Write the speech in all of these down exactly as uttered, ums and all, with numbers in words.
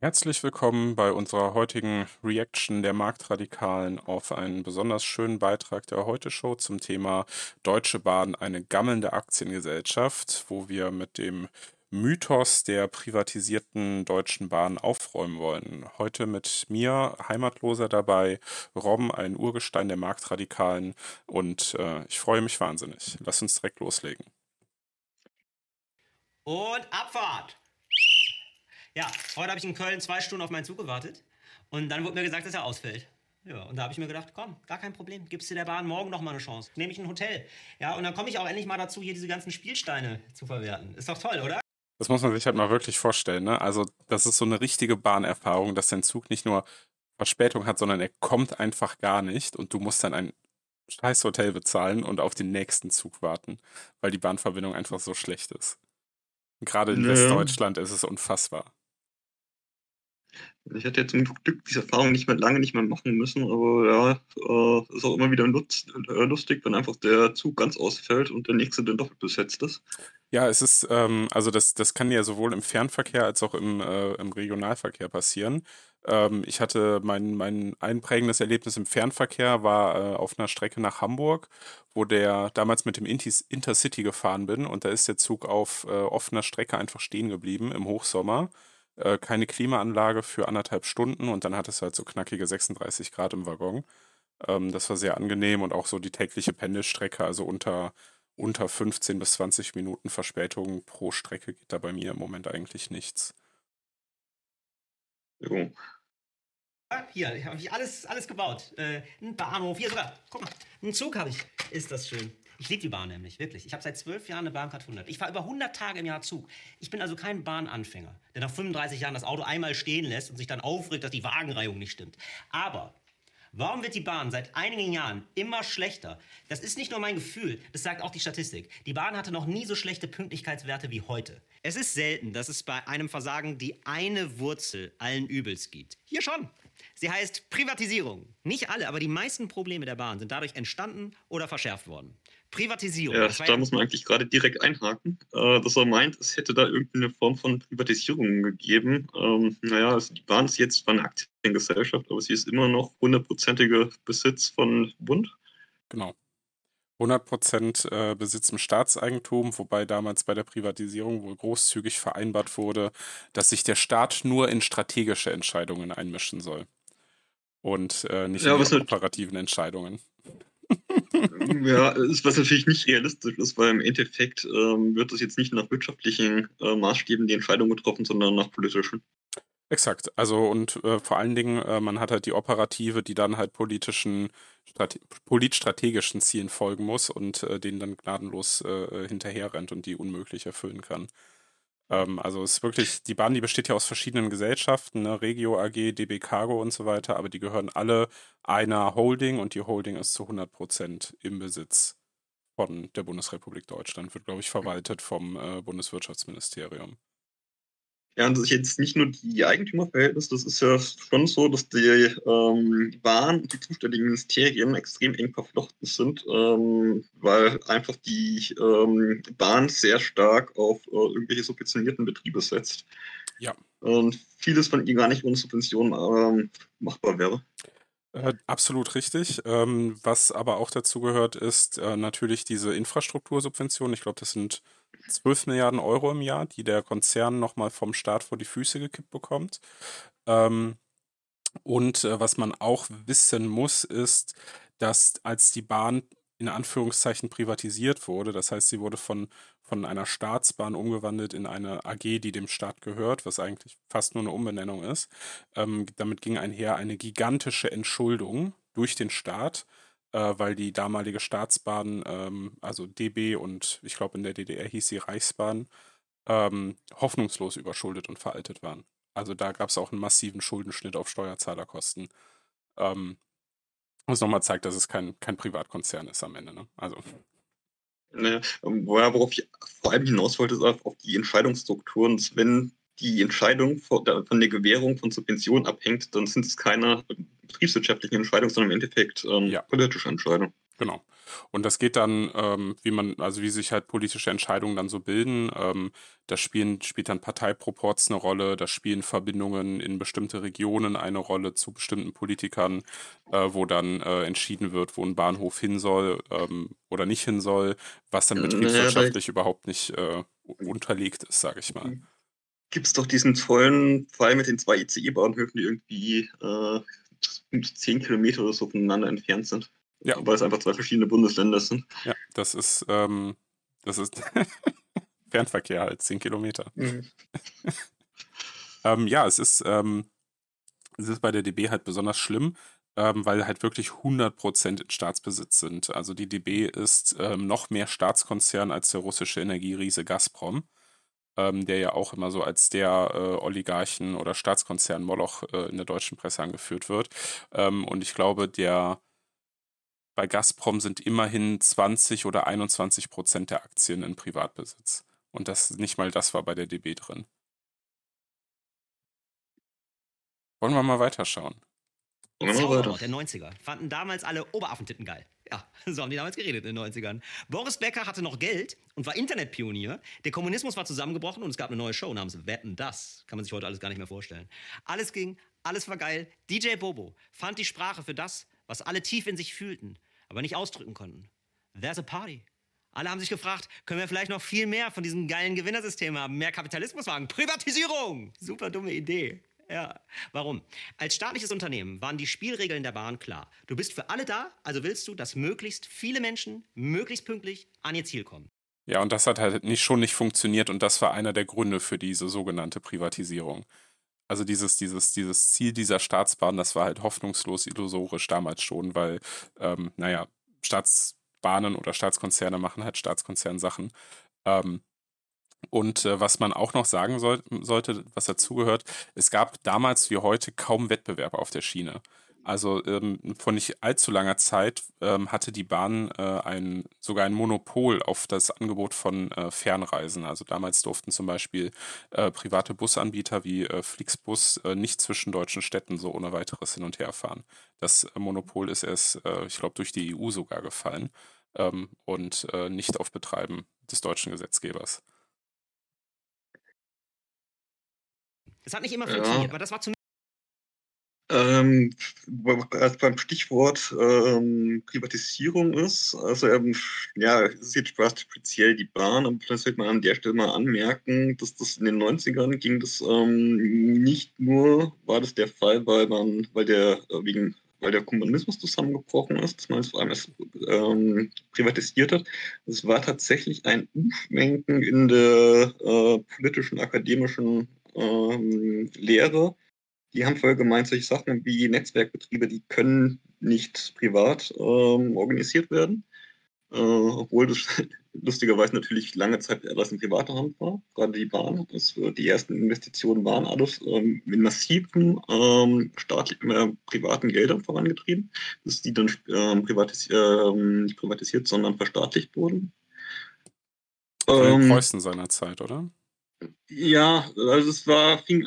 Herzlich willkommen bei unserer heutigen Reaction der Marktradikalen auf einen besonders schönen Beitrag der Heute-Show zum Thema Deutsche Bahn, eine gammelnde Aktiengesellschaft, wo wir mit dem Mythos der privatisierten Deutschen Bahn aufräumen wollen. Heute mit mir, Heimatloser, dabei, Rom, ein Urgestein der Marktradikalen, und äh, ich freue mich wahnsinnig. Lass uns direkt loslegen. Und Abfahrt! Ja, heute habe ich in Köln zwei Stunden auf meinen Zug gewartet und dann wurde mir gesagt, dass er ausfällt. Ja, und da habe ich mir gedacht, komm, gar kein Problem, gibst du der Bahn morgen nochmal eine Chance. Nehme ich ein Hotel. Ja, und dann komme ich auch endlich mal dazu, hier diese ganzen Spielsteine zu verwerten. Ist doch toll, oder? Das muss man sich halt mal wirklich vorstellen, ne? Also, das ist so eine richtige Bahnerfahrung, dass dein Zug nicht nur Verspätung hat, sondern er kommt einfach gar nicht und du musst dann ein scheiß Hotel bezahlen und auf den nächsten Zug warten, weil die Bahnverbindung einfach so schlecht ist. Gerade in Nö. Westdeutschland ist es unfassbar. Ich hatte jetzt zum Glück diese Erfahrung nicht mehr lange nicht mehr machen müssen, aber ja, ist auch immer wieder lustig, wenn einfach der Zug ganz ausfällt und der nächste dann doppelt besetzt ist. Ja, es ist, ähm, also das, das kann ja sowohl im Fernverkehr als auch im, äh, im Regionalverkehr passieren. Ähm, ich hatte mein, mein einprägendes Erlebnis im Fernverkehr, war äh, auf einer Strecke nach Hamburg, wo der damals mit dem Intercity gefahren bin, und da ist der Zug auf äh, offener Strecke einfach stehen geblieben im Hochsommer. Keine Klimaanlage für anderthalb Stunden, und dann hat es halt so knackige sechsunddreißig Grad im Waggon. Ähm, das war sehr angenehm, und auch so die tägliche Pendelstrecke, also unter, unter fünfzehn bis zwanzig Minuten Verspätung pro Strecke geht da bei mir im Moment eigentlich nichts. Jo. Hier habe ich alles, alles gebaut. Äh, ein Bahnhof, hier sogar, guck mal, einen Zug habe ich. Ist das schön. Ich liebe die Bahn nämlich, wirklich. Ich habe seit zwölf Jahren eine BahnCard hundert. Ich fahre über hundert Tage im Jahr Zug. Ich bin also kein Bahnanfänger, der nach fünfunddreißig Jahren das Auto einmal stehen lässt und sich dann aufregt, dass die Wagenreihung nicht stimmt. Aber warum wird die Bahn seit einigen Jahren immer schlechter? Das ist nicht nur mein Gefühl, das sagt auch die Statistik. Die Bahn hatte noch nie so schlechte Pünktlichkeitswerte wie heute. Es ist selten, dass es bei einem Versagen die eine Wurzel allen Übels gibt. Hier schon. Sie heißt Privatisierung. Nicht alle, aber die meisten Probleme der Bahn sind dadurch entstanden oder verschärft worden. Privatisierung. Ja, da muss man eigentlich gerade direkt einhaken, äh, dass er meint, es hätte da irgendeine Form von Privatisierung gegeben. Ähm, naja, also die Bahn ist jetzt zwar eine Aktiengesellschaft, aber sie ist immer noch hundertprozentiger Besitz von Bund. Genau. hundert Prozent Besitz im Staatseigentum, wobei damals bei der Privatisierung wohl großzügig vereinbart wurde, dass sich der Staat nur in strategische Entscheidungen einmischen soll und äh, nicht ja, in die operativen halt Entscheidungen. Ja, was natürlich nicht realistisch ist, weil im Endeffekt ähm, wird das jetzt nicht nach wirtschaftlichen äh, Maßstäben die Entscheidung getroffen, sondern nach politischen. Exakt, also und äh, vor allen Dingen, äh, man hat halt die Operative, die dann halt politischen, strate- politstrategischen Zielen folgen muss und äh, denen dann gnadenlos äh, hinterherrennt und die unmöglich erfüllen kann. Ähm, also es ist wirklich, die Bahn, die besteht ja aus verschiedenen Gesellschaften, ne? Regio A G, D B Cargo und so weiter, aber die gehören alle einer Holding, und die Holding ist zu hundert Prozent im Besitz von der Bundesrepublik Deutschland, wird, glaube ich, verwaltet vom äh, Bundeswirtschaftsministerium. Ja, und das ist jetzt nicht nur die Eigentümerverhältnisse, das ist ja schon so, dass die ähm, Bahn und die zuständigen Ministerien extrem eng verflochten sind, ähm, weil einfach die ähm, Bahn sehr stark auf äh, irgendwelche subventionierten Betriebe setzt. Ja. Und vieles von ihnen gar nicht ohne Subventionen ähm, machbar wäre. Äh, absolut richtig. Ähm, was aber auch dazu gehört, ist äh, natürlich diese Infrastruktursubventionen. Ich glaube, das sind zwölf Milliarden Euro im Jahr, die der Konzern nochmal vom Staat vor die Füße gekippt bekommt. Ähm, und äh, was man auch wissen muss, ist, dass als die Bahn in Anführungszeichen privatisiert wurde, das heißt, sie wurde von, von einer Staatsbahn umgewandelt in eine A G, die dem Staat gehört, was eigentlich fast nur eine Umbenennung ist. Ähm, damit ging einher eine gigantische Entschuldung durch den Staat, weil die damalige Staatsbahn, ähm, also D B und ich glaube in der D D R hieß sie Reichsbahn, ähm, hoffnungslos überschuldet und veraltet waren. Also da gab es auch einen massiven Schuldenschnitt auf Steuerzahlerkosten. Ähm, was nochmal zeigt, dass es kein, kein Privatkonzern ist am Ende, ne? Also. Naja, worauf ich vor allem hinaus wollte, ist auf die Entscheidungsstrukturen. Wenn die Entscheidung von der Gewährung von Subventionen abhängt, dann sind es keine betriebswirtschaftlichen Entscheidungen, sondern im Endeffekt ähm, ja. politische Entscheidungen. Genau. Und das geht dann, ähm, wie man, also wie sich halt politische Entscheidungen dann so bilden. Ähm, da spielen, spielt dann Parteiproporz eine Rolle, da spielen Verbindungen in bestimmte Regionen eine Rolle zu bestimmten Politikern, äh, wo dann äh, entschieden wird, wo ein Bahnhof hin soll ähm, oder nicht hin soll, was dann betriebswirtschaftlich ja, überhaupt nicht äh, unterlegt ist, sage ich mal. Gibt es doch diesen tollen Fall mit den zwei I C E-Bahnhöfen, die irgendwie äh, zehn Kilometer oder so voneinander entfernt sind. Ja. Weil es einfach zwei verschiedene Bundesländer sind. Ja, das ist, ähm, das ist Fernverkehr halt, zehn Kilometer. Mhm. ähm, ja, es ist, ähm, es ist bei der D B halt besonders schlimm, ähm, weil halt wirklich hundert Prozent in Staatsbesitz sind. Also die D B ist ähm, noch mehr Staatskonzern als der russische Energieriese Gazprom, ähm, der ja auch immer so als der äh, Oligarchen- oder Staatskonzern-Moloch äh, in der deutschen Presse angeführt wird. Ähm, und ich glaube, der bei Gazprom sind immerhin zwanzig oder einundzwanzig Prozent der Aktien in Privatbesitz. Und das nicht mal das war bei der D B drin. Wollen wir mal weiterschauen? Zauberwort der neunziger. Fanden damals alle Oberaffentitten geil. Ja, so haben die damals geredet in den neunzigern. Boris Becker hatte noch Geld und war Internetpionier. Der Kommunismus war zusammengebrochen und es gab eine neue Show namens Wetten, das. Kann man sich heute alles gar nicht mehr vorstellen. Alles ging, alles war geil. D J Bobo fand die Sprache für das, was alle tief in sich fühlten, aber nicht ausdrücken konnten. There's a party. Alle haben sich gefragt, können wir vielleicht noch viel mehr von diesem geilen Gewinnersystem haben? Mehr Kapitalismuswagen, Privatisierung! Super dumme Idee. Ja, warum? Als staatliches Unternehmen waren die Spielregeln der Bahn klar. Du bist für alle da, also willst du, dass möglichst viele Menschen möglichst pünktlich an ihr Ziel kommen. Ja, und das hat halt nicht, schon nicht funktioniert und das war einer der Gründe für diese sogenannte Privatisierung. Also dieses, dieses, dieses Ziel dieser Staatsbahn, das war halt hoffnungslos illusorisch damals schon, weil, ähm, naja, Staatsbahnen oder Staatskonzerne machen halt Staatskonzernsachen. Ähm, und äh, was man auch noch sagen soll, sollte, was dazugehört, es gab damals wie heute kaum Wettbewerb auf der Schiene. Also ähm, vor nicht allzu langer Zeit ähm, hatte die Bahn äh, ein, sogar ein Monopol auf das Angebot von äh, Fernreisen. Also damals durften zum Beispiel äh, private Busanbieter wie äh, Flixbus äh, nicht zwischen deutschen Städten so ohne weiteres hin und her fahren. Das äh, Monopol ist erst, äh, ich glaube, durch die E U sogar gefallen ähm, und äh, nicht auf Betreiben des deutschen Gesetzgebers. Das hat nicht immer funktioniert, ja. Aber das war zumindest... Ähm, was beim Stichwort ähm, Privatisierung ist, also ähm, ja, es ist jetzt speziell die Bahn, aber das sollte man an der Stelle mal anmerken, dass das in den neunzigern ging, das ähm, nicht nur war das der Fall, weil man, weil der wegen weil der Kommunismus zusammengebrochen ist, dass man es vor allem erst, ähm, privatisiert hat. Es war tatsächlich ein Umschwenken in der äh, politischen, akademischen ähm, Lehre. Die haben voll gemeint, solche Sachen wie Netzwerkbetriebe, die können nicht privat ähm, organisiert werden. Äh, obwohl das lustigerweise natürlich lange Zeit etwas in privater Hand war, gerade die Bahn. Das, die ersten Investitionen waren alles ähm, mit massiven ähm, staatlichen, äh, privaten Geldern vorangetrieben, dass die dann ähm, privatis- ähm, nicht privatisiert, sondern verstaatlicht wurden. Von den Preußen seiner Zeit, oder? Ja, also es war, fing,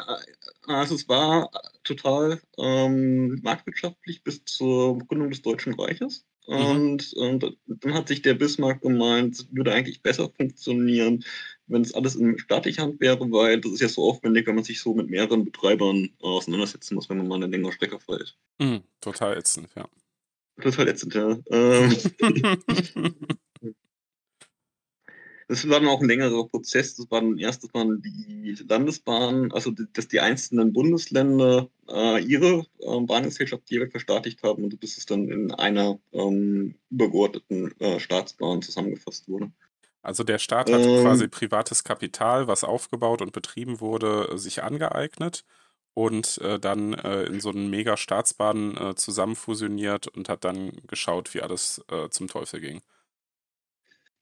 also es war total ähm, marktwirtschaftlich bis zur Gründung des Deutschen Reiches. Mhm. Und, und dann hat sich der Bismarck gemeint, es würde eigentlich besser funktionieren, wenn es alles in staatlicher Hand wäre, weil das ist ja so aufwendig, wenn man sich so mit mehreren Betreibern auseinandersetzen muss, wenn man mal eine längere Strecke fährt. Mhm, total ätzend, ja. Total ätzend, ja. Ähm, Das war dann auch ein längerer Prozess. Das war dann erst, dass man die Landesbahnen, also die, dass die einzelnen Bundesländer äh, ihre äh, Bahngesellschaft jeweils verstaatlicht haben und bis es dann in einer ähm, übergeordneten äh, Staatsbahn zusammengefasst wurde. Also der Staat hat ähm, quasi privates Kapital, was aufgebaut und betrieben wurde, sich angeeignet und äh, dann äh, in so einen Mega-Staatsbahn äh, zusammenfusioniert und hat dann geschaut, wie alles äh, zum Teufel ging.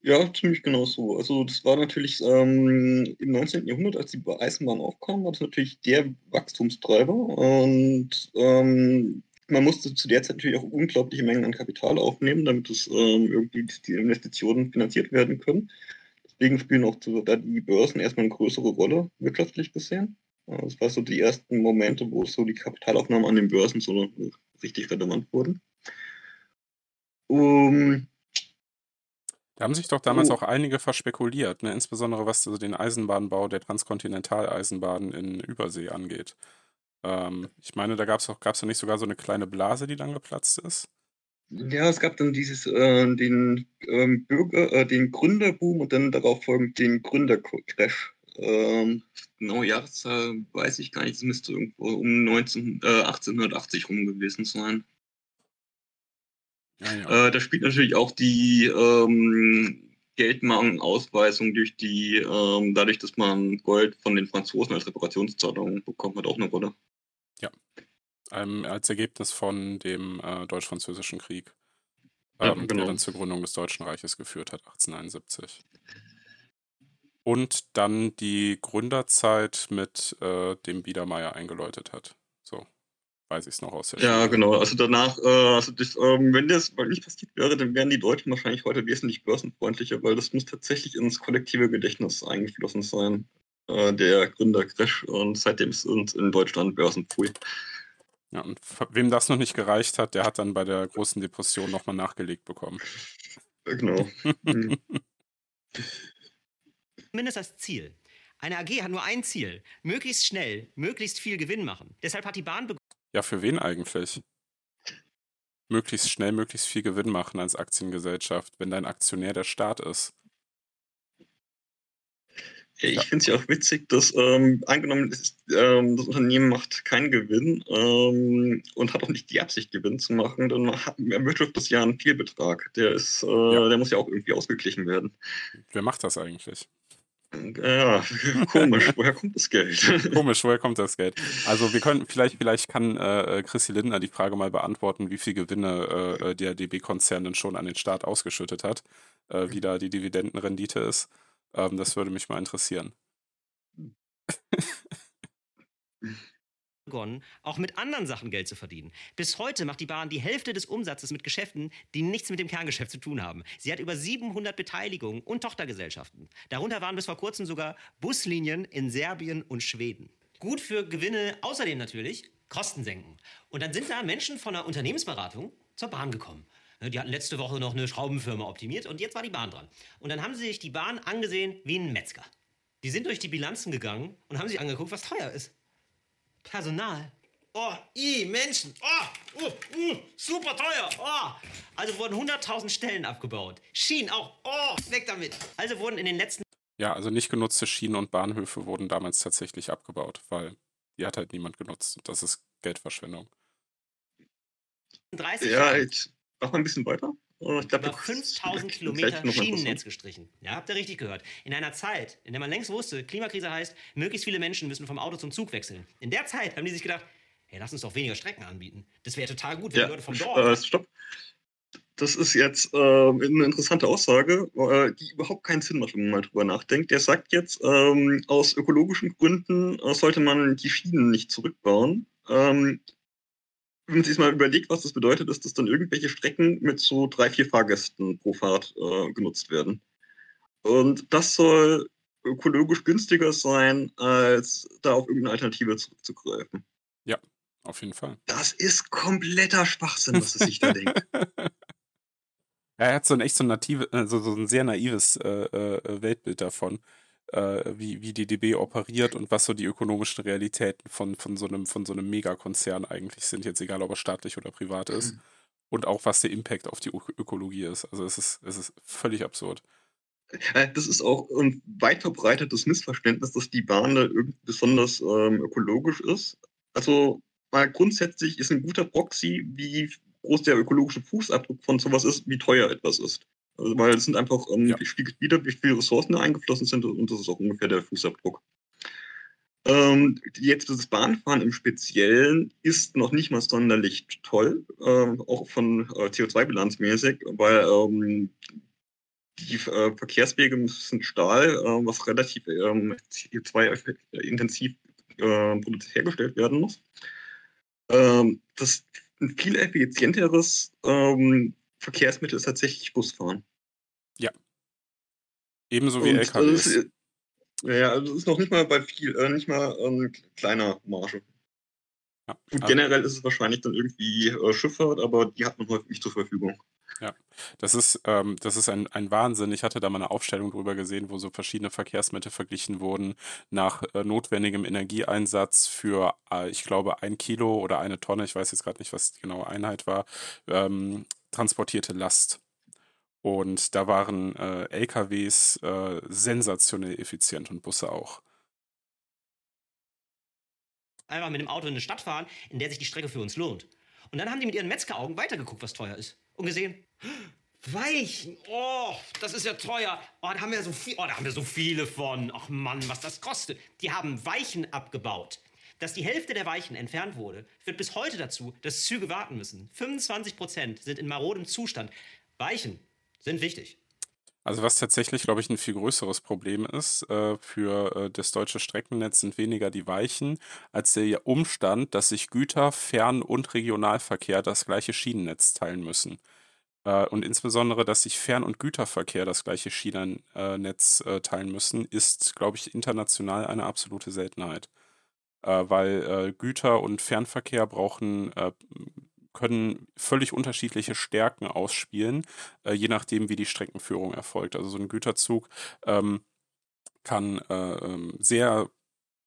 Ja, ziemlich genau so. Also das war natürlich ähm, im neunzehnten. Jahrhundert, als die Eisenbahn aufkam, war das natürlich der Wachstumstreiber und ähm, man musste zu der Zeit natürlich auch unglaubliche Mengen an Kapital aufnehmen, damit das, ähm, irgendwie die Investitionen finanziert werden können. Deswegen spielen auch da die Börsen erstmal eine größere Rolle, wirtschaftlich gesehen. Das war so die ersten Momente, wo so die Kapitalaufnahmen an den Börsen so richtig relevant wurden. Um, da haben sich doch damals oh. auch einige verspekuliert, ne? Insbesondere was so den Eisenbahnbau der Transkontinentaleisenbahnen in Übersee angeht. Ähm, ich meine, da gab es auch, gab's ja nicht sogar so eine kleine Blase, die dann geplatzt ist? Ja, es gab dann dieses, äh, den, ähm, Bürger, äh, den Gründerboom und dann darauf folgend den Gründercrash. Ähm, genau, Jahreszahl weiß ich gar nicht, es müsste irgendwo um neunzehn, äh, achtzehnhundertachtzig rum gewesen sein. Ja, ja. Äh, da spielt natürlich auch die ähm, Geldmarkenausweisung durch die, ähm, dadurch, dass man Gold von den Franzosen als Reparationszahlung bekommen hat, auch eine Rolle. Ja, ähm, als Ergebnis von dem äh, Deutsch-Französischen Krieg, ähm, ja, genau. der dann zur Gründung des Deutschen Reiches geführt hat, achtzehnhunderteinundsiebzig. Und dann die Gründerzeit mit äh, dem Biedermeier eingeläutet hat. So. Weiß ich es noch aus der Ja, Schule. Genau. Also danach, äh, also das, ähm, wenn das nicht passiert wäre, dann wären die Deutschen wahrscheinlich heute wesentlich börsenfreundlicher, weil das muss tatsächlich ins kollektive Gedächtnis eingeflossen sein, äh, der Gründercrash. Und seitdem ist uns in Deutschland börsenpfui. Ja, und wem das noch nicht gereicht hat, der hat dann bei der großen Depression nochmal nachgelegt bekommen. Genau. Zumindest das Ziel. Eine A G hat nur ein Ziel. Möglichst schnell, möglichst viel Gewinn machen. Deshalb hat die Bahn begonnen. Ja, für wen eigentlich? Möglichst schnell, möglichst viel Gewinn machen als Aktiengesellschaft, wenn dein Aktionär der Staat ist. Ich ja. finde es ja auch witzig, dass ähm, angenommen, ähm, das Unternehmen macht keinen Gewinn ähm, und hat auch nicht die Absicht, Gewinn zu machen, dann erwirtschaftet das ja einen Fehlbetrag. Der ist, äh, ja. der muss ja auch irgendwie ausgeglichen werden. Wer macht das eigentlich? Ja, komisch, woher kommt das Geld? Komisch, woher kommt das Geld? Also wir können, vielleicht, vielleicht kann äh, Chrissy Lindner die Frage mal beantworten, wie viel Gewinne äh, der D B-Konzern denn schon an den Staat ausgeschüttet hat, äh, wie da die Dividendenrendite ist. Ähm, das würde mich mal interessieren. Auch mit anderen Sachen Geld zu verdienen. Bis heute macht die Bahn die Hälfte des Umsatzes mit Geschäften, die nichts mit dem Kerngeschäft zu tun haben. Sie hat über siebenhundert Beteiligungen und Tochtergesellschaften. Darunter waren bis vor kurzem sogar Buslinien in Serbien und Schweden. Gut für Gewinne, außerdem natürlich Kosten senken. Und dann sind da Menschen von der Unternehmensberatung zur Bahn gekommen. Die hatten letzte Woche noch eine Schraubenfirma optimiert und jetzt war die Bahn dran. Und dann haben sie sich die Bahn angesehen wie ein Metzger. Die sind durch die Bilanzen gegangen und haben sich angeguckt, was teuer ist. Personal. Oh, i, Menschen. Oh, uh, uh, super teuer. Oh. Also wurden hunderttausend Stellen abgebaut. Schienen auch. Oh, weg damit. Also wurden in den letzten... Ja, also nicht genutzte Schienen und Bahnhöfe wurden damals tatsächlich abgebaut, weil die hat halt niemand genutzt. Und das ist Geldverschwendung. dreißig ja, jetzt mach mal ein bisschen weiter. Ich glaub, über fünftausend Kilometer Schienennetz gestrichen. Ja, habt ihr richtig gehört. In einer Zeit, in der man längst wusste, Klimakrise heißt, möglichst viele Menschen müssen vom Auto zum Zug wechseln. In der Zeit haben die sich gedacht, hey, lass uns doch weniger Strecken anbieten. Das wäre total gut, wenn ja. die Leute vom Dorf... Äh, stopp. Das ist jetzt äh, eine interessante Aussage, äh, die überhaupt keinen Sinn macht, wenn man mal drüber nachdenkt. Der sagt jetzt, ähm, aus ökologischen Gründen äh, sollte man die Schienen nicht zurückbauen. Ähm, Wenn man sich mal überlegt, was das bedeutet, ist, dass dann irgendwelche Strecken mit so drei, vier Fahrgästen pro Fahrt äh, genutzt werden. Und das soll ökologisch günstiger sein, als da auf irgendeine Alternative zurückzugreifen. Ja, auf jeden Fall. Das ist kompletter Schwachsinn, was es sich da denkt. Er hat so ein echt so ein, native, also so ein sehr naives äh, Weltbild davon, äh, wie, wie die D B operiert und was so die ökonomischen Realitäten von, von so einem, von so einem Megakonzern eigentlich sind, jetzt egal, ob er staatlich oder privat ist, mhm. und auch was der Impact auf die Ö- Ökologie ist. Also es ist, es ist völlig absurd. Das ist auch ein weit verbreitetes Missverständnis, dass die Bahn da besonders ähm, ökologisch ist. Also mal grundsätzlich ist ein guter Proxy, wie groß der ökologische Fußabdruck von sowas ist, wie teuer etwas ist. Also, weil es sind einfach, ähm, ja. wie viele Gebiete, wie viele Ressourcen da eingeflossen sind, und das ist auch ungefähr der Fußabdruck. Ähm, jetzt das Bahnfahren im Speziellen ist noch nicht mal sonderlich toll, ähm, auch von äh, C O zwei Bilanzmäßig, weil ähm, die äh, Verkehrswege sind Stahl, äh, was relativ ähm, C O zwei intensiv äh, hergestellt werden muss. Ähm, das ein viel effizienteres ähm, Verkehrsmittel ist tatsächlich Busfahren. Ja. Ebenso wie L K Ws. Das ist, ja, das ist noch nicht mal bei viel, äh, nicht mal ähm, kleiner Marge. Ja, Gut, also generell ist es wahrscheinlich dann irgendwie äh, Schifffahrt, aber die hat man häufig nicht zur Verfügung. Ja, das ist, ähm, das ist ein, ein Wahnsinn. Ich hatte da mal eine Aufstellung drüber gesehen, wo so verschiedene Verkehrsmittel verglichen wurden nach äh, notwendigem Energieeinsatz für, äh, ich glaube, ein Kilo oder eine Tonne, ich weiß jetzt gerade nicht, was die genaue Einheit war, ähm, transportierte Last. Und da waren äh, L K Ws äh, sensationell effizient und Busse auch. Einfach mit dem Auto in eine Stadt fahren, in der sich die Strecke für uns lohnt. Und dann haben die mit ihren Metzgeraugen weitergeguckt, was teuer ist. Und gesehen, Weichen, oh, das ist ja teuer. Oh, da haben wir so viel, oh, da haben wir so viele von. Ach Mann, was das kostet. Die haben Weichen abgebaut. Dass die Hälfte der Weichen entfernt wurde, führt bis heute dazu, dass Züge warten müssen. fünfundzwanzig Prozent sind in marodem Zustand. Weichen sind wichtig. Also was tatsächlich, glaube ich, ein viel größeres Problem ist äh, für äh, das deutsche Streckennetz, sind weniger die Weichen als der Umstand, dass sich Güter-, Fern- und Regionalverkehr das gleiche Schienennetz teilen müssen. Äh, und insbesondere, dass sich Fern- und Güterverkehr das gleiche Schienennetz äh, teilen müssen, ist, glaube ich, international eine absolute Seltenheit. Äh, weil äh, Güter- und Fernverkehr brauchen... Äh, können völlig unterschiedliche Stärken ausspielen, äh, je nachdem, wie die Streckenführung erfolgt. Also so ein Güterzug ähm, kann äh, sehr,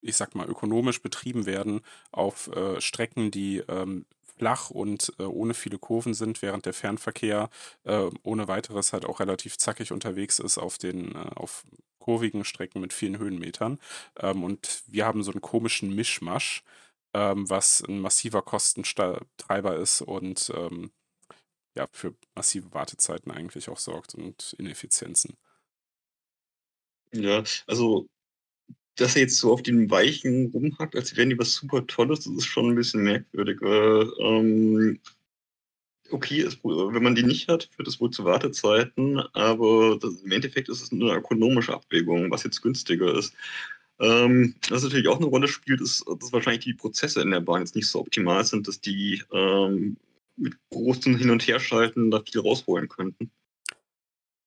ich sag mal, ökonomisch betrieben werden auf äh, Strecken, die ähm, flach und äh, ohne viele Kurven sind, während der Fernverkehr äh, ohne weiteres halt auch relativ zackig unterwegs ist auf den, äh, auf kurvigen Strecken mit vielen Höhenmetern. Ähm, und wir haben so einen komischen Mischmasch, was ein massiver Kostentreiber ist und ähm, ja, für massive Wartezeiten eigentlich auch sorgt und Ineffizienzen. Ja, also, dass er jetzt so auf den Weichen rumhackt, als wären die was super Tolles, das ist schon ein bisschen merkwürdig. Äh, ähm, okay, es, wenn man die nicht hat, führt es wohl zu Wartezeiten, aber das, im Endeffekt ist es eine ökonomische Abwägung, was jetzt günstiger ist. Ähm, was natürlich auch eine Rolle spielt, ist, dass wahrscheinlich die Prozesse in der Bahn jetzt nicht so optimal sind, dass die ähm, mit großem Hin- und Herschalten da viel rausholen könnten.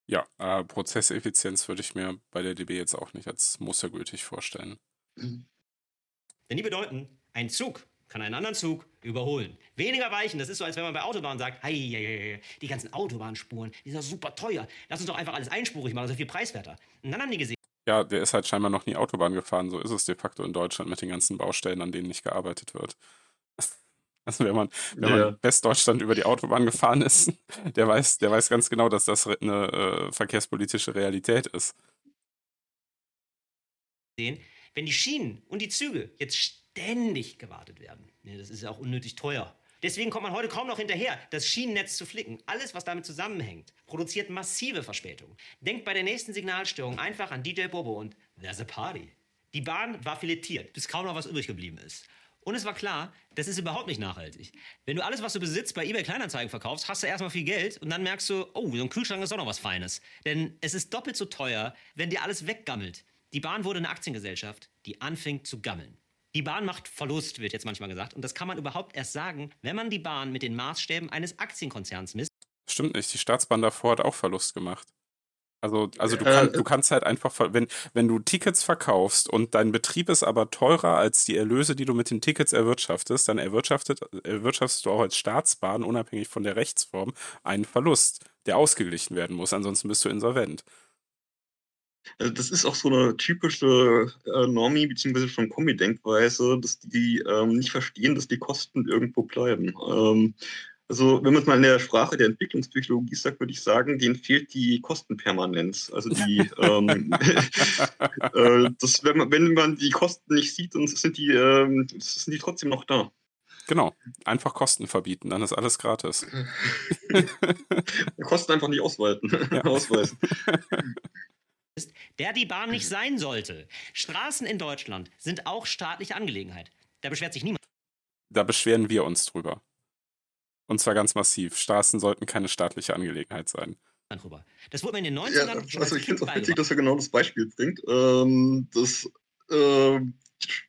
Ja, äh, Prozesseffizienz würde ich mir bei der D B jetzt auch nicht als mustergültig vorstellen. Mhm. Denn die bedeuten, ein Zug kann einen anderen Zug überholen. Weniger Weichen, das ist so, als wenn man bei Autobahnen sagt, hei, hei, hei, die ganzen Autobahnspuren, die sind doch super teuer, lass uns doch einfach alles einspurig machen, das ist viel preiswerter. Und dann haben die gesehen, ja, der ist halt scheinbar noch nie Autobahn gefahren. So ist es de facto in Deutschland mit den ganzen Baustellen, an denen nicht gearbeitet wird. Also wenn man, wenn ja. man in Westdeutschland über die Autobahn gefahren ist, der weiß, der weiß ganz genau, dass das eine äh, verkehrspolitische Realität ist. Wenn die Schienen und die Züge jetzt ständig gewartet werden, ja, das ist ja auch unnötig teuer. Deswegen kommt man heute kaum noch hinterher, das Schienennetz zu flicken. Alles, was damit zusammenhängt, produziert massive Verspätungen. Denkt bei der nächsten Signalstörung einfach an D J Bobo und There's a Party. Die Bahn war filettiert, bis kaum noch was übrig geblieben ist. Und es war klar, das ist überhaupt nicht nachhaltig. Wenn du alles, was du besitzt, bei eBay Kleinanzeigen verkaufst, hast du erstmal viel Geld und dann merkst du, oh, so ein Kühlschrank ist auch noch was Feines. Denn es ist doppelt so teuer, wenn dir alles weggammelt. Die Bahn wurde eine Aktiengesellschaft, die anfing zu gammeln. Die Bahn macht Verlust, wird jetzt manchmal gesagt. Und das kann man überhaupt erst sagen, wenn man die Bahn mit den Maßstäben eines Aktienkonzerns misst. Stimmt nicht, die Staatsbahn davor hat auch Verlust gemacht. Also, also du, kann, äh, du kannst halt einfach, wenn, wenn du Tickets verkaufst und dein Betrieb ist aber teurer als die Erlöse, die du mit den Tickets erwirtschaftest, dann erwirtschaftet, erwirtschaftest du auch als Staatsbahn, unabhängig von der Rechtsform, einen Verlust, der ausgeglichen werden muss. Ansonsten bist du insolvent. Also das ist auch so eine typische äh, Normie- bzw. schon Kommi-Denkweise, dass die ähm, nicht verstehen, dass die Kosten irgendwo bleiben. Ähm, also wenn man es mal in der Sprache der Entwicklungspsychologie sagt, würde ich sagen, denen fehlt die Kostenpermanenz. Also die, ähm, äh, das, wenn, man, wenn man die Kosten nicht sieht, dann sind die, ähm, sind die trotzdem noch da. Genau, einfach Kosten verbieten, dann ist alles gratis. Kosten einfach nicht ausweiten, ja. ausweisen. Ist, der die Bahn nicht sein sollte. Straßen in Deutschland sind auch staatliche Angelegenheit. Da beschwert sich niemand. Da beschweren wir uns drüber. Und zwar ganz massiv. Straßen sollten keine staatliche Angelegenheit sein. Drüber. Das wurde mir in den neunzigern... Ja, also ich finde es auch witzig, dass er genau das Beispiel bringt, ähm, dass ähm,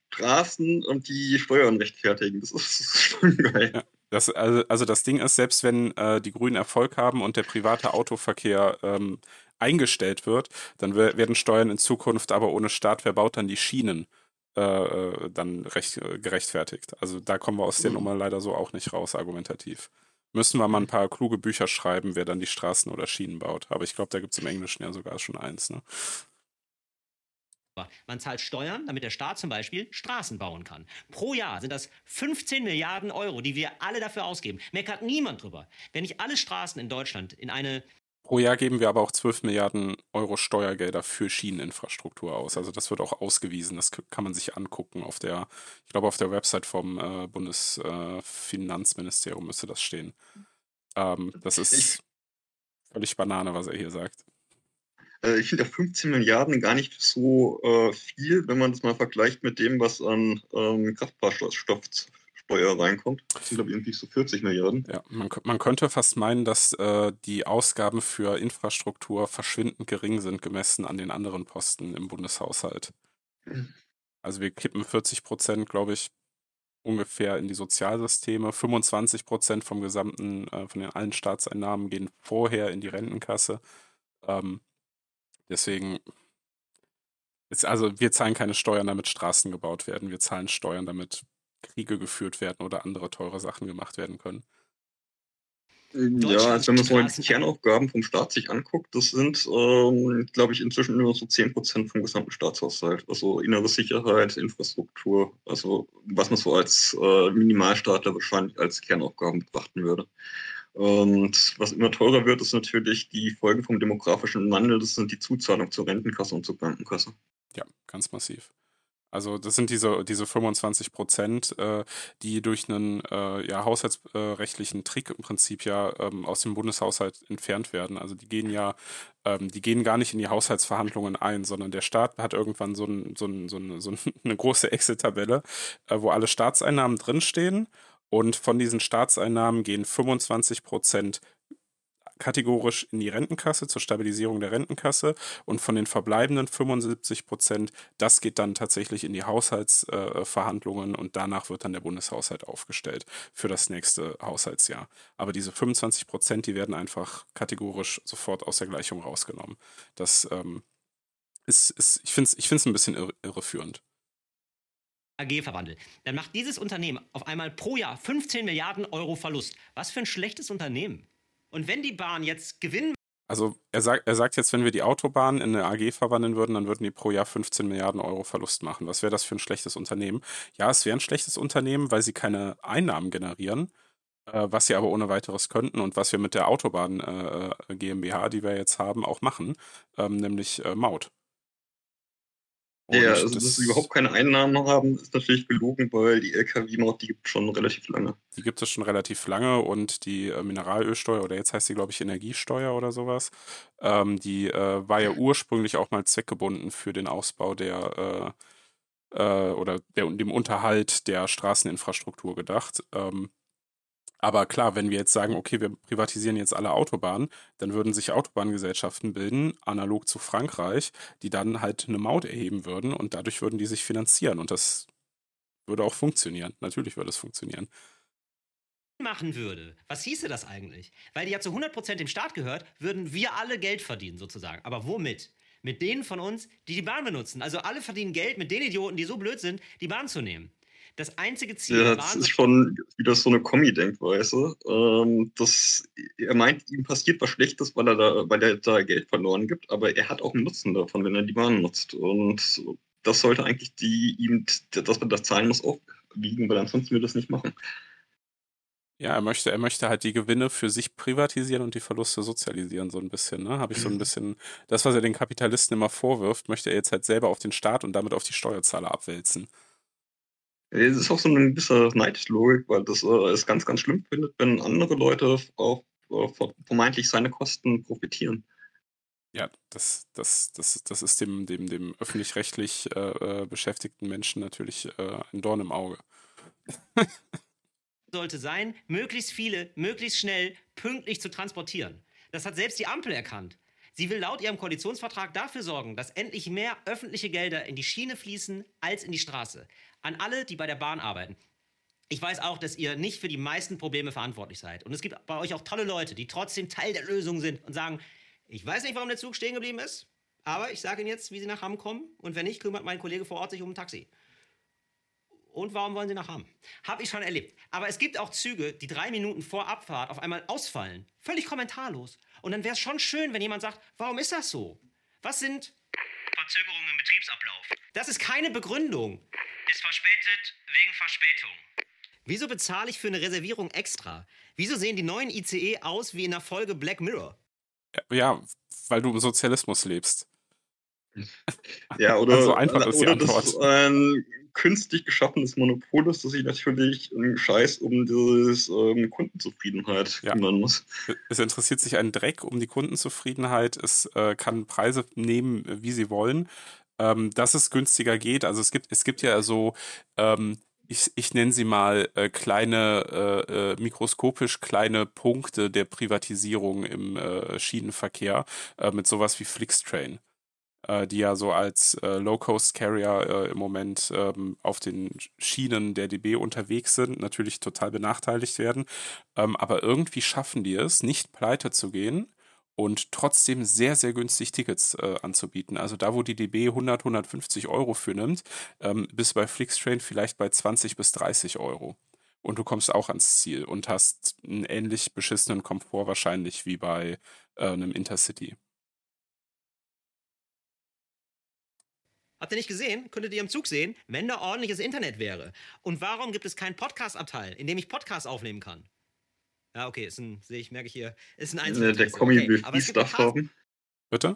Straßen und die Steuern rechtfertigen. Das ist schon geil. Ja. Das, also, also das Ding ist, selbst wenn äh, die Grünen Erfolg haben und der private Autoverkehr ähm, eingestellt wird, dann w- werden Steuern in Zukunft aber ohne Staat, wer baut dann die Schienen, äh, dann recht, äh, gerechtfertigt. Also da kommen wir aus der Nummer leider so auch nicht raus, argumentativ. Müssen wir mal ein paar kluge Bücher schreiben, wer dann die Straßen oder Schienen baut. Aber ich glaube, da gibt es im Englischen ja sogar schon eins. Ne? Man zahlt Steuern, damit der Staat zum Beispiel Straßen bauen kann. Pro Jahr sind das fünfzehn Milliarden Euro, die wir alle dafür ausgeben. Meckert niemand drüber. Wenn nicht alle Straßen in Deutschland in eine... Pro Jahr geben wir aber auch zwölf Milliarden Euro Steuergelder für Schieneninfrastruktur aus. Also das wird auch ausgewiesen. Das kann man sich angucken. Auf der, ich glaube, auf der Website vom äh, Bundesfinanzministerium äh, müsste das stehen. Ähm, das ist ich, völlig Banane, was er hier sagt. Äh, ich finde ja fünfzehn Milliarden gar nicht so äh, viel, wenn man das mal vergleicht mit dem, was an ähm, Kraftfahrstoff Steuer reinkommt. Das sind, glaube ich, irgendwie so vierzig Milliarden. Ja, man, man könnte fast meinen, dass äh, die Ausgaben für Infrastruktur verschwindend gering sind, gemessen an den anderen Posten im Bundeshaushalt. Also wir kippen vierzig Prozent, glaube ich, ungefähr in die Sozialsysteme. fünfundzwanzig Prozent vom gesamten, äh, von den allen Staatseinnahmen gehen vorher in die Rentenkasse. Ähm, deswegen... Jetzt, also wir zahlen keine Steuern, damit Straßen gebaut werden. Wir zahlen Steuern, damit Kriege geführt werden oder andere teure Sachen gemacht werden können. Ja, also wenn man so die Kernaufgaben vom Staat sich anguckt, das sind, ähm, glaube ich, inzwischen nur so zehn Prozent vom gesamten Staatshaushalt. Also innere Sicherheit, Infrastruktur, also was man so als äh, Minimalstaatler wahrscheinlich als Kernaufgaben betrachten würde. Und was immer teurer wird, ist natürlich die Folgen vom demografischen Wandel, das sind die Zuzahlung zur Rentenkasse und zur Krankenkasse. Ja, ganz massiv. Also das sind diese, diese fünfundzwanzig Prozent, äh, die durch einen äh, ja, haushaltsrechtlichen Trick im Prinzip ja ähm, aus dem Bundeshaushalt entfernt werden. Also die gehen ja, ähm, die gehen gar nicht in die Haushaltsverhandlungen ein, sondern der Staat hat irgendwann so, ein, so, ein, so, ein, so eine große Excel-Tabelle, äh, wo alle Staatseinnahmen drinstehen und von diesen Staatseinnahmen gehen fünfundzwanzig Prozent kategorisch in die Rentenkasse, zur Stabilisierung der Rentenkasse und von den verbleibenden fünfundsiebzig Prozent, das geht dann tatsächlich in die Haushaltsverhandlungen äh, und danach wird dann der Bundeshaushalt aufgestellt für das nächste Haushaltsjahr. Aber diese fünfundzwanzig Prozent, die werden einfach kategorisch sofort aus der Gleichung rausgenommen. Das ähm, ist, ist, ich finde es ich find's ein bisschen irre, irreführend. A G verwandelt, dann macht dieses Unternehmen auf einmal pro Jahr fünfzehn Milliarden Euro Verlust. Was für ein schlechtes Unternehmen. Und wenn die Bahn jetzt gewinnen... Also er sagt, er sagt jetzt, wenn wir die Autobahn in eine A G verwandeln würden, dann würden die pro Jahr fünfzehn Milliarden Euro Verlust machen. Was wäre das für ein schlechtes Unternehmen? Ja, es wäre ein schlechtes Unternehmen, weil sie keine Einnahmen generieren, äh, was sie aber ohne weiteres könnten und was wir mit der Autobahn äh, GmbH, die wir jetzt haben, auch machen, ähm, nämlich äh, Maut. Und ja, also das dass sie überhaupt keine Einnahmen haben, ist natürlich gelogen, weil die L K W-Maut, die gibt es schon relativ lange. Die gibt es schon relativ lange und die Mineralölsteuer, oder jetzt heißt sie, glaube ich, Energiesteuer oder sowas, ähm, die äh, war ja ursprünglich auch mal zweckgebunden für den Ausbau der, äh, äh, oder der, dem Unterhalt der Straßeninfrastruktur gedacht. Ähm, aber klar, wenn wir jetzt sagen, okay, wir privatisieren jetzt alle Autobahnen, dann würden sich Autobahngesellschaften bilden, analog zu Frankreich, die dann halt eine Maut erheben würden und dadurch würden die sich finanzieren und das würde auch funktionieren. Natürlich würde es funktionieren. Machen würde. Was hieße das eigentlich? Weil die ja zu hundert Prozent dem Staat gehört, würden wir alle Geld verdienen sozusagen. Aber womit? Mit denen von uns, die die Bahn benutzen. Also alle verdienen Geld mit den Idioten, die so blöd sind, die Bahn zu nehmen. Das einzige Ziel... Ja, das ist schon wieder so eine Kommi-Denkweise. Ähm, das, er meint, ihm passiert was Schlechtes, weil er, da, weil er da Geld verloren gibt, aber er hat auch einen Nutzen davon, wenn er die Bahn nutzt. Und das sollte eigentlich die, ihm, dass man das zahlen muss, aufwiegen, weil ansonsten würde er das nicht machen. Ja, er möchte, er möchte halt die Gewinne für sich privatisieren und die Verluste sozialisieren, so ein bisschen, ne? Habe ich so ein bisschen, das, was er den Kapitalisten immer vorwirft, möchte er jetzt halt selber auf den Staat und damit auf die Steuerzahler abwälzen. Es ist auch so eine gewisse Neidlogik, weil das äh, es ganz, ganz schlimm findet, wenn andere Leute auch äh, vermeintlich seine Kosten profitieren. Ja, das, das, das, das ist dem, dem, dem öffentlich-rechtlich äh, beschäftigten Menschen natürlich äh, ein Dorn im Auge. Sollte sein, möglichst viele, möglichst schnell, pünktlich zu transportieren. Das hat selbst die Ampel erkannt. Sie will laut ihrem Koalitionsvertrag dafür sorgen, dass endlich mehr öffentliche Gelder in die Schiene fließen als in die Straße. An alle, die bei der Bahn arbeiten. Ich weiß auch, dass ihr nicht für die meisten Probleme verantwortlich seid. Und es gibt bei euch auch tolle Leute, die trotzdem Teil der Lösung sind und sagen, ich weiß nicht, warum der Zug stehen geblieben ist, aber ich sage Ihnen jetzt, wie Sie nach Hamm kommen. Und wenn nicht, kümmert mein Kollege vor Ort sich um ein Taxi. Und warum wollen Sie nach Hamm? Habe ich schon erlebt. Aber es gibt auch Züge, die drei Minuten vor Abfahrt auf einmal ausfallen. Völlig kommentarlos. Und dann wäre es schon schön, wenn jemand sagt, warum ist das so? Was sind Verzögerungen im Betriebsablauf? Das ist keine Begründung. Ist verspätet wegen Verspätung. Wieso bezahle ich für eine Reservierung extra? Wieso sehen die neuen I C E aus wie in der Folge Black Mirror? Ja, weil du im Sozialismus lebst. Ja, oder, also einfach ist die Antwort. Das ist ein künstlich geschaffenes Monopol, das sich natürlich einen Scheiß um diese ähm, Kundenzufriedenheit ja. kümmern muss. Es interessiert sich ein Dreck um die Kundenzufriedenheit. Es äh, kann Preise nehmen, wie sie wollen, ähm, dass es günstiger geht. Also es gibt, es gibt ja so... Ähm, Ich, ich nenne sie mal äh, kleine, äh, äh, mikroskopisch kleine Punkte der Privatisierung im äh, Schienenverkehr äh, mit sowas wie FlixTrain, äh, die ja so als äh, Low-Cost-Carrier äh, im Moment ähm, auf den Schienen der D B unterwegs sind, natürlich total benachteiligt werden, ähm, aber irgendwie schaffen die es, nicht pleite zu gehen und trotzdem sehr, sehr günstig Tickets äh, anzubieten. Also da, wo die D B hundert, hundertfünfzig Euro für nimmt, ähm, bist du bei FlixTrain vielleicht bei zwanzig bis dreißig Euro. Und du kommst auch ans Ziel und hast einen ähnlich beschissenen Komfort wahrscheinlich wie bei äh, einem Intercity. Habt ihr nicht gesehen? Könntet ihr im Zug sehen, wenn da ordentliches Internet wäre. Und warum gibt es keinen Podcast-Abteil, in dem ich Podcasts aufnehmen kann? Ja, okay, ist ein, sehe ich, merke ich hier, ist ein Einzel. Der Kommi okay. will Free Stuff haben. Bitte?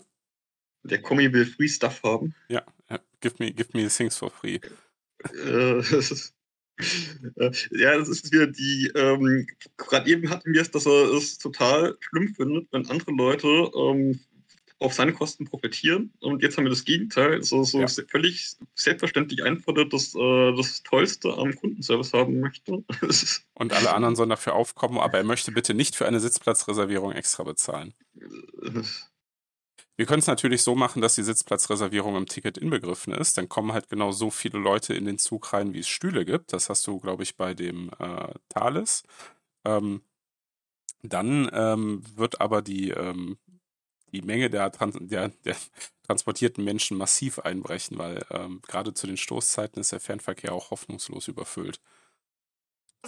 Der Kommi will Free Stuff haben. Ja, give me, give me things for free. Ja, das ist wieder die, ähm, gerade eben hatten wir es, dass er es total schlimm findet, wenn andere Leute ähm, auf seine Kosten profitieren. Und jetzt haben wir das Gegenteil, also so ja. völlig selbstverständlich einfordert, dass äh, das Tollste am Kundenservice haben möchte. Und alle anderen sollen dafür aufkommen, aber er möchte bitte nicht für eine Sitzplatzreservierung extra bezahlen. Wir können es natürlich so machen, dass die Sitzplatzreservierung im Ticket inbegriffen ist. Dann kommen halt genau so viele Leute in den Zug rein, wie es Stühle gibt. Das hast du, glaube ich, bei dem äh, Thalys. Ähm, dann ähm, wird aber die ähm, die Menge der, trans- der, der transportierten Menschen massiv einbrechen, weil ähm, gerade zu den Stoßzeiten ist der Fernverkehr auch hoffnungslos überfüllt.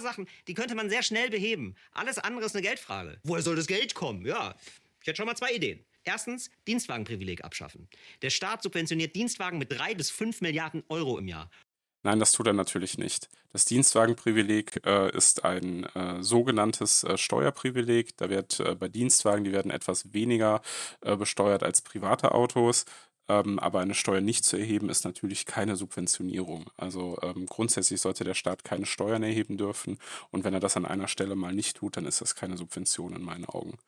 Sachen, die könnte man sehr schnell beheben. Alles andere ist eine Geldfrage. Woher soll das Geld kommen? Ja, ich hätte schon mal zwei Ideen. Erstens, Dienstwagenprivileg abschaffen. Der Staat subventioniert Dienstwagen mit drei bis fünf Milliarden Euro im Jahr. Nein, das tut er natürlich nicht. Das Dienstwagenprivileg äh, ist ein äh, sogenanntes äh, Steuerprivileg. Da wird äh, bei Dienstwagen, die werden etwas weniger äh, besteuert als private Autos. Ähm, aber eine Steuer nicht zu erheben, ist natürlich keine Subventionierung. Also ähm, grundsätzlich sollte der Staat keine Steuern erheben dürfen. Und wenn er das an einer Stelle mal nicht tut, dann ist das keine Subvention in meinen Augen.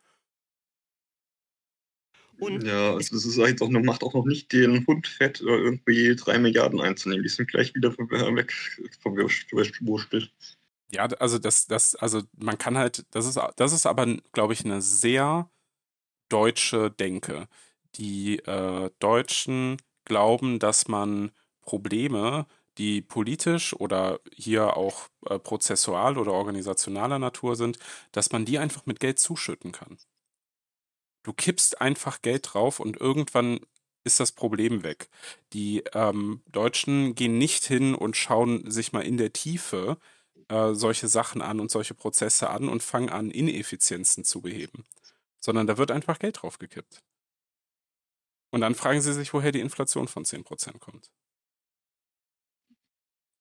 Und ja, also das ist jetzt auch, macht auch noch nicht den Hund fett, irgendwie drei Milliarden einzunehmen. Die sind gleich wieder weg vom Wurschtel. Ja, also das, das, also man kann halt, das ist, das ist aber, glaube ich, eine sehr deutsche Denke. Die äh, Deutschen glauben, dass man Probleme, die politisch oder hier auch äh, prozessual oder organisationaler Natur sind, dass man die einfach mit Geld zuschütten kann. Du kippst einfach Geld drauf und irgendwann ist das Problem weg. Die ähm, Deutschen gehen nicht hin und schauen sich mal in der Tiefe äh, solche Sachen an und solche Prozesse an und fangen an, Ineffizienzen zu beheben. Sondern da wird einfach Geld drauf gekippt. Und dann fragen sie sich, woher die Inflation von zehn Prozent kommt.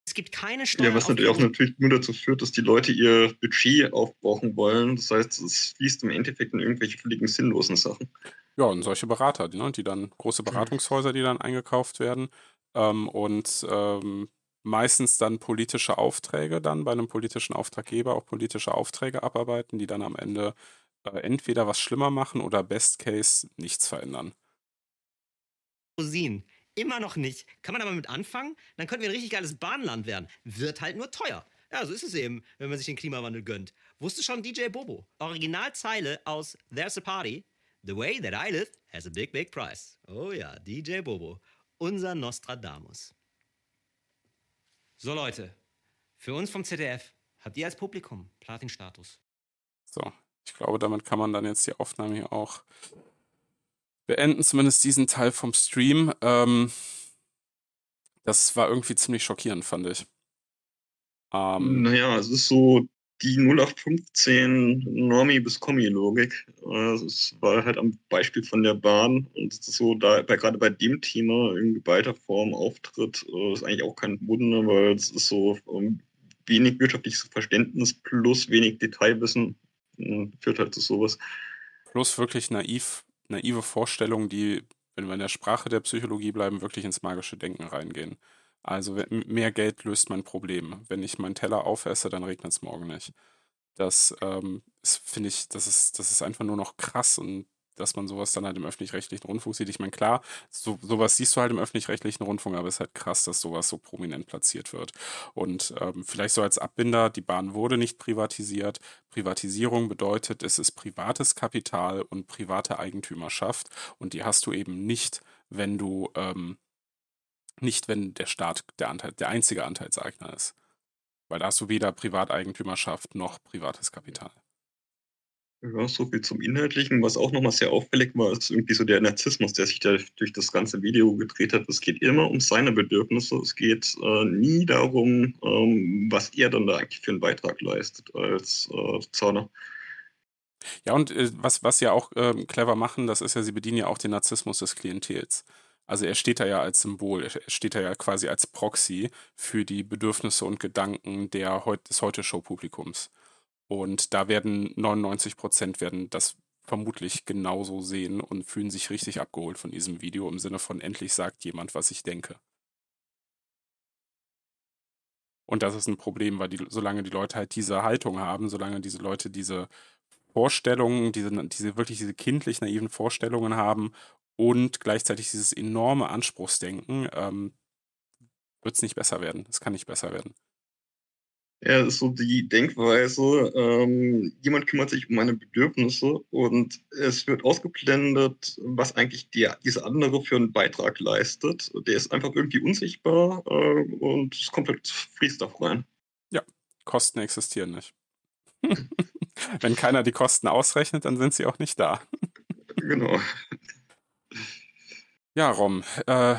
Es gibt keine Steuern. Ja, was natürlich auch natürlich nur dazu führt, dass die Leute ihr Budget aufbrauchen wollen. Das heißt, es fließt im Endeffekt in irgendwelche völligen sinnlosen Sachen. Ja, und solche Berater, die, ne, die dann, große Beratungshäuser, die dann eingekauft werden ähm, und ähm, meistens dann politische Aufträge dann bei einem politischen Auftraggeber auch politische Aufträge abarbeiten, die dann am Ende äh, entweder was schlimmer machen oder best case nichts verändern. Rosinen. Immer noch nicht. Kann man aber mit anfangen? Dann könnten wir ein richtig geiles Bahnland werden. Wird halt nur teuer. Ja, so ist es eben, wenn man sich den Klimawandel gönnt. Wusste schon D J Bobo. Originalzeile aus There's a Party. The way that I live has a big, big price. Oh ja, D J Bobo. Unser Nostradamus. So Leute, für uns vom Z D F habt ihr als Publikum Platin-Status. So, ich glaube, damit kann man dann jetzt die Aufnahme hier auch beenden, zumindest diesen Teil vom Stream. Ähm, das war irgendwie ziemlich schockierend, fand ich. Ähm, naja, es ist so die null acht fünfzehn Normie bis Kommi-Logik. Es war halt am Beispiel von der Bahn und es ist so, da bei, gerade bei dem Thema in geballter Form auftritt, ist eigentlich auch kein Wunder, weil es ist so um, wenig wirtschaftliches Verständnis plus wenig Detailwissen führt halt zu sowas. Plus wirklich naiv, naive Vorstellungen, die, wenn wir in der Sprache der Psychologie bleiben, wirklich ins magische Denken reingehen. Also mehr Geld löst mein Problem. Wenn ich meinen Teller aufesse, dann regnet es morgen nicht. Das ähm, finde ich, das ist, das ist einfach nur noch krass und dass man sowas dann halt im öffentlich-rechtlichen Rundfunk sieht. Ich meine, klar, so, sowas siehst du halt im öffentlich-rechtlichen Rundfunk, aber es ist halt krass, dass sowas so prominent platziert wird. Und ähm, vielleicht so als Abbinder, die Bahn wurde nicht privatisiert. Privatisierung bedeutet, es ist privates Kapital und private Eigentümerschaft und die hast du eben nicht, wenn du, ähm, nicht wenn der Staat der, Anteil, der einzige Anteilseigner ist. Weil da hast du weder Privateigentümerschaft noch privates Kapital. Ja, so viel zum Inhaltlichen. Was auch nochmal sehr auffällig war, ist irgendwie so der Narzissmus, der sich da durch das ganze Video gedreht hat. Es geht immer um seine Bedürfnisse. Es geht äh, nie darum, ähm, was er dann da eigentlich für einen Beitrag leistet als äh, Zauner. Ja, und äh, was, was sie ja auch äh, clever machen, das ist ja, sie bedienen ja auch den Narzissmus des Klientels. Also er steht da ja als Symbol, er steht da ja quasi als Proxy für die Bedürfnisse und Gedanken der Heu- des Heute-Show-Publikums. Und da werden neunundneunzig Prozent werden das vermutlich genauso sehen und fühlen sich richtig abgeholt von diesem Video im Sinne von endlich sagt jemand, was ich denke. Und das ist ein Problem, weil die, solange die Leute halt diese Haltung haben, solange diese Leute diese Vorstellungen, diese, diese wirklich diese kindlich naiven Vorstellungen haben und gleichzeitig dieses enorme Anspruchsdenken, ähm, wird es nicht besser werden. Es kann nicht besser werden. Ja, das ist so die Denkweise, ähm, jemand kümmert sich um meine Bedürfnisse und es wird ausgeblendet, was eigentlich der, dieser andere für einen Beitrag leistet. Der ist einfach irgendwie unsichtbar äh, und es kommt halt Free-Stuff rein. Ja, Kosten existieren nicht. Wenn keiner die Kosten ausrechnet, dann sind sie auch nicht da. Genau. Ja, Rom, äh,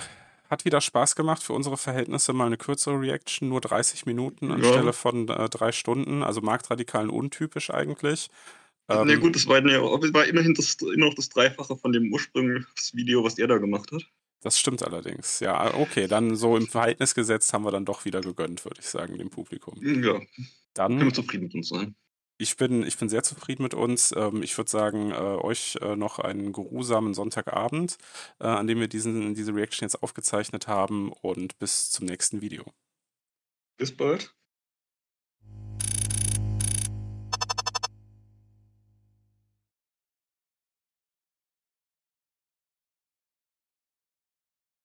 hat wieder Spaß gemacht für unsere Verhältnisse, mal eine kürzere Reaction, nur dreißig Minuten anstelle ja. von äh, drei Stunden, also Marktradikalen untypisch eigentlich. Ähm, Na gut, das war, ne, war immerhin das, immer noch das Dreifache von dem Ursprungsvideo, was er da gemacht hat. Das stimmt allerdings, ja, okay, dann so im Verhältnis gesetzt haben wir dann doch wieder gegönnt, würde ich sagen, dem Publikum. Ja, dann können wir zufrieden mit uns sein. Ich bin, ich bin sehr zufrieden mit uns. Ich würde sagen, euch noch einen geruhsamen Sonntagabend, an dem wir diesen, diese Reaction jetzt aufgezeichnet haben und bis zum nächsten Video. Bis bald.